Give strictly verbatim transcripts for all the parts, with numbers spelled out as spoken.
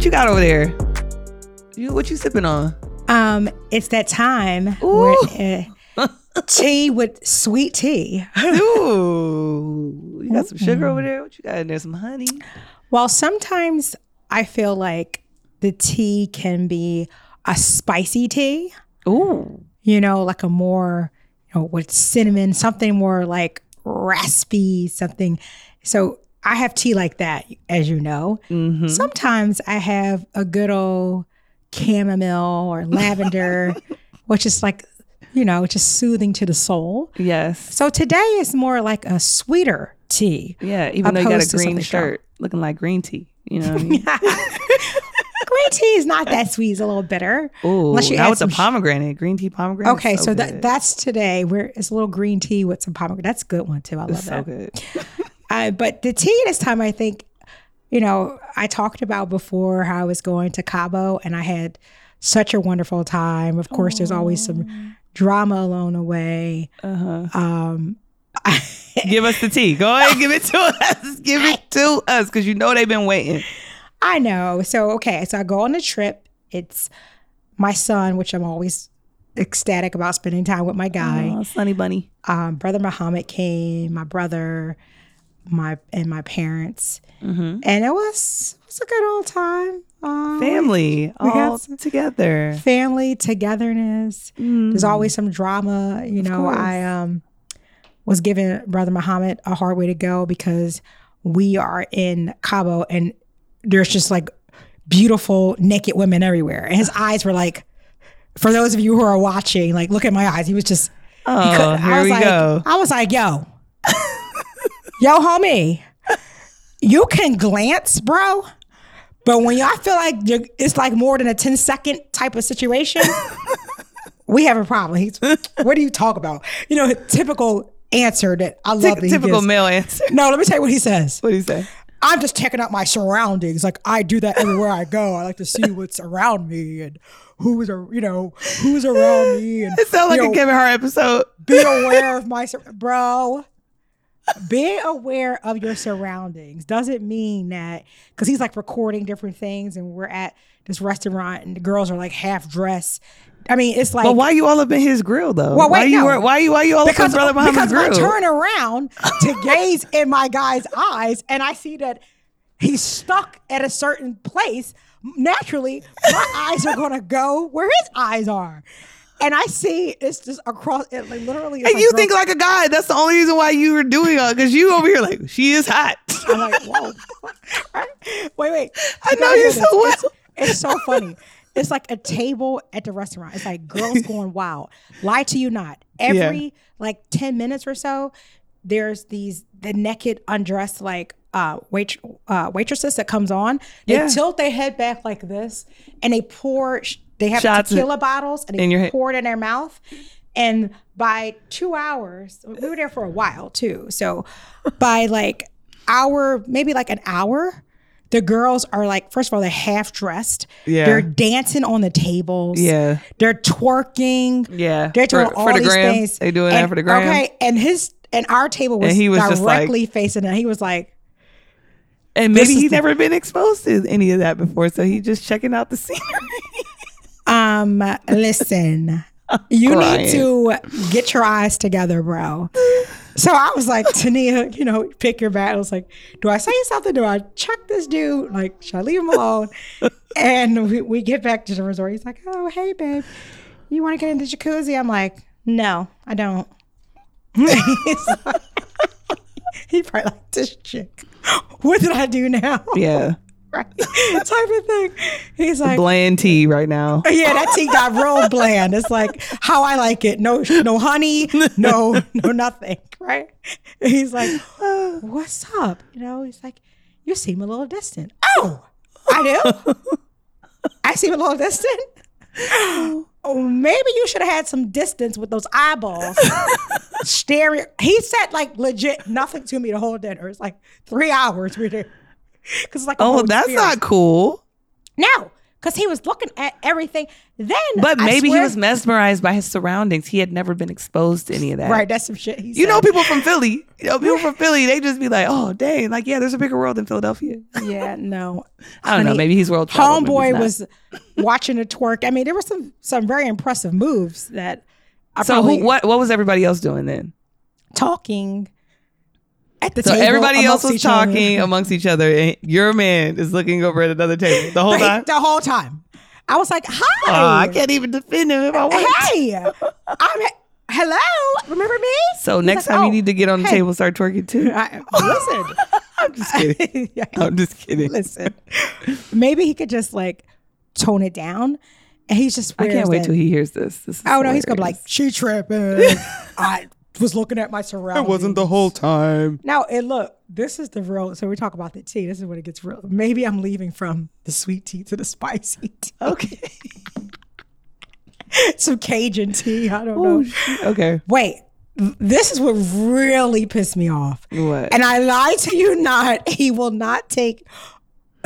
What you got over there? You, what you sipping on? Um, it's that time Ooh. where uh, tea with sweet tea. Ooh, you got some sugar over there? What you got in there? Some honey? Well, sometimes I feel like the tea can be a spicy tea. Ooh. You know, like a more, you know, with cinnamon, something more like raspy, something. So I have tea like that, as you know. Mm-hmm. Sometimes I have a good old chamomile or lavender, which is like, you know, just soothing to the soul. Yes. So today is more like a sweeter tea. Yeah, even though you got a green shirt, strong. Looking like green tea. You know what I mean? Green tea is not that sweet. It's a little bitter. Oh, that was a pomegranate. Green tea pomegranate. Okay, so, so that that's today where it's a little green tea with some pomegranate. That's a good one too. I love it's that. So good. Uh, but the tea this time, I think, you know, I talked about before how I was going to Cabo and I had such a wonderful time. Of course, Aww. There's always some drama along the way. Uh-huh. Um, give us the tea. Go ahead and give it to us. Give it to us because you know they've been waiting. I know. So, okay. So I go on a trip. It's my son, which I'm always ecstatic about spending time with my guy. Aww, Sunny Bunny. Um, Brother Muhammad came, my brother. my and my parents mm-hmm. and it was it was a good old time. Um, family all together, family togetherness. Mm. There's always some drama, you know. I um was giving Brother Muhammad a hard way to go because we are in Cabo and there's just like beautiful naked women everywhere, and his eyes were like, for those of you who are watching, like look at my eyes. He was just oh he here I was we like, go I was like yo Yo, homie, you can glance, bro, but when y'all feel like you're, it's like more than a ten second type of situation, we have a problem. He's, what do you talk about? You know, typical answer that I love. T- that typical male answer. No, let me tell you what he says. What do you say? I'm just checking out my surroundings. Like I do that everywhere I go. I like to see what's around me and who's, you know, who's around me. And, it sounds like know, a Kevin Hart episode. Be aware of my, sur- bro. Be aware of your surroundings doesn't mean that, because he's like recording different things and we're at this restaurant and the girls are like half dressed. I mean, it's like. But why you all up in his grill though? Well, wait, why, no. you, why you why you all because, up in Brother Muhammad's grill? Because I turn around to gaze in my guy's eyes and I see that he's stuck at a certain place. Naturally, my eyes are gonna go where his eyes are. And I see it's just across, it like literally. And like you girl, think like a guy. That's the only reason why you were doing it, because you over here like, she is hot. I'm like, whoa. Right? Wait, wait. I know you so well. It's, it's so funny. It's like a table at the restaurant. It's like girls going wild. Lie to you not. Every yeah. like ten minutes or so, there's these, the naked undressed like uh, wait, uh, waitresses that comes on. They yeah. tilt their head back like this and they pour sh- They have Shots tequila in, bottles and they pour it in their mouth. And by two hours, we were there for a while too. So by like hour, maybe like an hour, the girls are like, first of all, they're half dressed. Yeah. They're dancing on the tables. Yeah. They're twerking. Yeah. They're doing for, all for the these gram. things. They doing and, that for the gram. Okay. And his and our table was, was directly like, facing it. He was like, and maybe he's never the, been exposed to any of that before, so he's just checking out the scenery. Um, listen, you Brian. need to get your eyes together, bro. So I was like, Tania, you know, pick your battles. Like, do I say something? Do I check this dude? Like, should I leave him alone? And we, we get back to the resort. He's like, oh, hey, babe, you want to get in the jacuzzi? I'm like, no, I don't. He's like, he probably like, this chick, what did I do now? Yeah. Right, type of thing. He's like bland tea right now. Yeah, that tea got real bland. It's like how I like it. No, no honey. No, no nothing. Right? He's like, what's up? You know? He's like, you seem a little distant. Oh, I do. I seem a little distant. Oh, maybe you should have had some distance with those eyeballs staring. He said like legit nothing to me the whole dinner. It's like three hours we were there. Cause it's like, oh, that's experience. Not cool. No, because he was looking at everything. Then, but maybe swear, he was mesmerized by his surroundings. He had never been exposed to any of that. Right, that's some shit. He you said. know, people from Philly. You know, people from Philly. They just be like, "Oh, dang! Like, yeah, there's a bigger world in Philadelphia." Yeah, no. I don't Honey, know. Maybe he's world traveled. Homeboy was watching a twerk. I mean, there were some some very impressive moves that. I so probably, who, what what was everybody else doing then? Talking. At the so table, everybody else was talking other. amongst each other, and your man is looking over at another table the whole right, time. The whole time, I was like, "Hi!" Uh, I can't even defend him if I want. Hey, I'm. Hello, remember me? So He's next like, time oh, you need to get on the hey. table, start twerking too. I, listen, I'm just kidding. yeah. I'm just kidding. Listen, maybe he could just like tone it down. And he's just. I can't wait that, till he hears this. This is oh no, he's gonna be like, "She tripping." I. was looking at my surroundings. It wasn't the whole time. Now, and look, this is the real, so we talk about the tea. This is when it gets real. Maybe I'm leaving from the sweet tea to the spicy tea. Okay. Some Cajun tea. I don't Ooh, know. Shit. Okay. Wait. This is what really pissed me off. What? And I lie to you not. He will not take,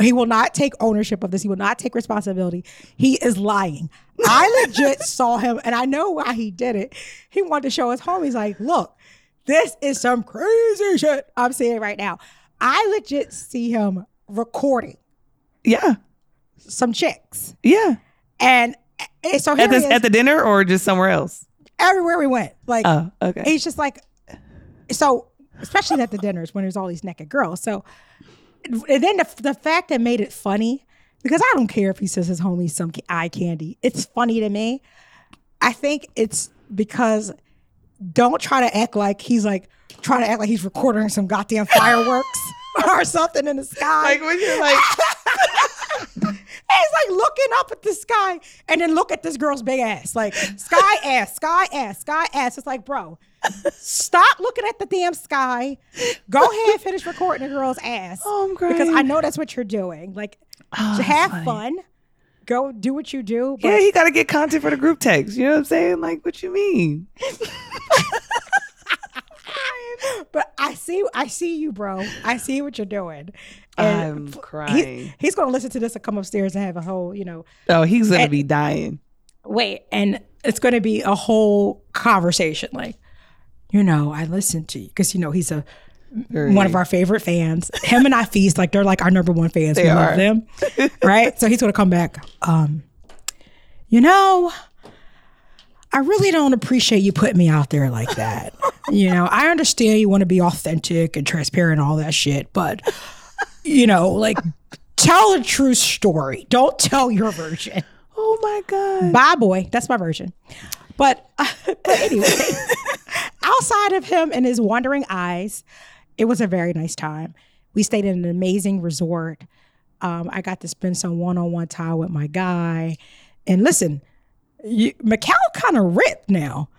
he will not take ownership of this. He will not take responsibility. He is lying. I legit saw him, and I know why he did it. He wanted to show his homies, like, look, this is some crazy shit I'm seeing right now. I legit see him recording. Yeah. Some chicks. Yeah. And, and so here at, this, he is, at the dinner or just somewhere else? Everywhere we went. Like, oh, okay. He's just like, so, especially at the dinners when there's all these naked girls. So, and then the, the fact that made it funny, because I don't care if he says his homie some eye candy. It's funny to me. I think it's because don't try to act like he's like trying to act like he's recording some goddamn fireworks or something in the sky. Like when you're like, he's like looking up at the sky and then look at this girl's big ass, like sky ass, sky ass, sky ass. It's like, bro, stop looking at the damn sky. Go ahead and finish recording the girl's ass. Oh, I'm great. Because I know that's what you're doing. Like. Oh, have funny. fun, go do what you do. But yeah, he got to get content for the group text. You know what I'm saying? Like, what you mean? But I see, I see you, bro. I see what you're doing. And I'm crying. He, he's gonna listen to this and come upstairs and have a whole, you know. Oh, he's gonna and, be dying. Wait, and it's gonna be a whole conversation. Like, you know, I listened to you because you know he's a. Very one of our favorite fans. Him and I feast like they're like our number one fans. They we love are. them, right? So he's gonna come back. Um, you know, I really don't appreciate you putting me out there like that. You know, I understand you want to be authentic and transparent and all that shit, but you know, like tell a true story. Don't tell your version. Oh my God. Bye, boy. That's my version. But uh, but anyway, outside of him and his wandering eyes. It was a very nice time. We stayed in an amazing resort. Um, I got to spend some one-on-one time with my guy. And listen, you, Mikhail kind of ripped now.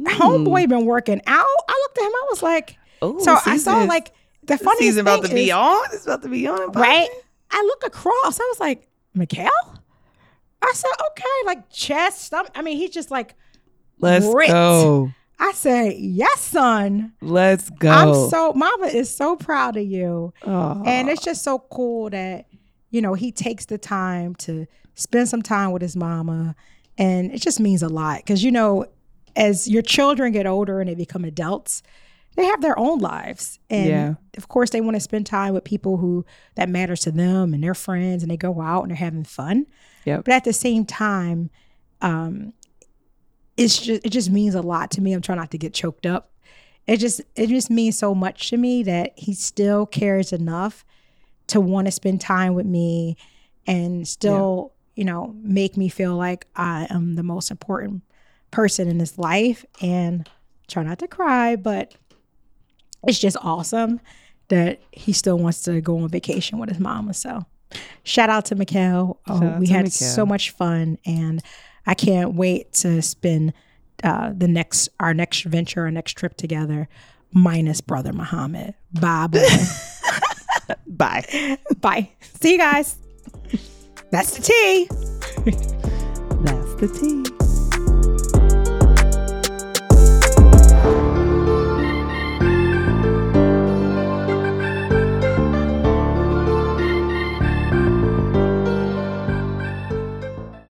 Mm. Homeboy been working out. I looked at him. I was like, Ooh, so I saw like the funniest thing. He's about to be on. It's about to be on. Right. I look across. I was like, Mikhail? I said, okay, like chest, stomach. I mean, he's just like Let's ripped. go. I said, yes, son. Let's go. I'm so, mama is so proud of you. Aww. And it's just so cool that, you know, he takes the time to spend some time with his mama. And it just means a lot. Because, you know, as your children get older and they become adults, they have their own lives. And yeah. of course, they want to spend time with people who that matters to them and their friends. And they go out and they're having fun. Yep. But at the same time, um, It's just, it just means a lot to me. I'm trying not to get choked up. It just it just means so much to me that he still cares enough to want to spend time with me and still, yeah. you know, make me feel like I am the most important person in his life. And try not to cry, but it's just awesome that he still wants to go on vacation with his mama. So shout out to Mikhail. Oh, we had Mikhail. so much fun, and I can't wait to spend uh, the next, our next venture, our next trip together, minus Brother Muhammad. Bye, boy. Bye. Bye. See you guys. That's the tea. That's the tea.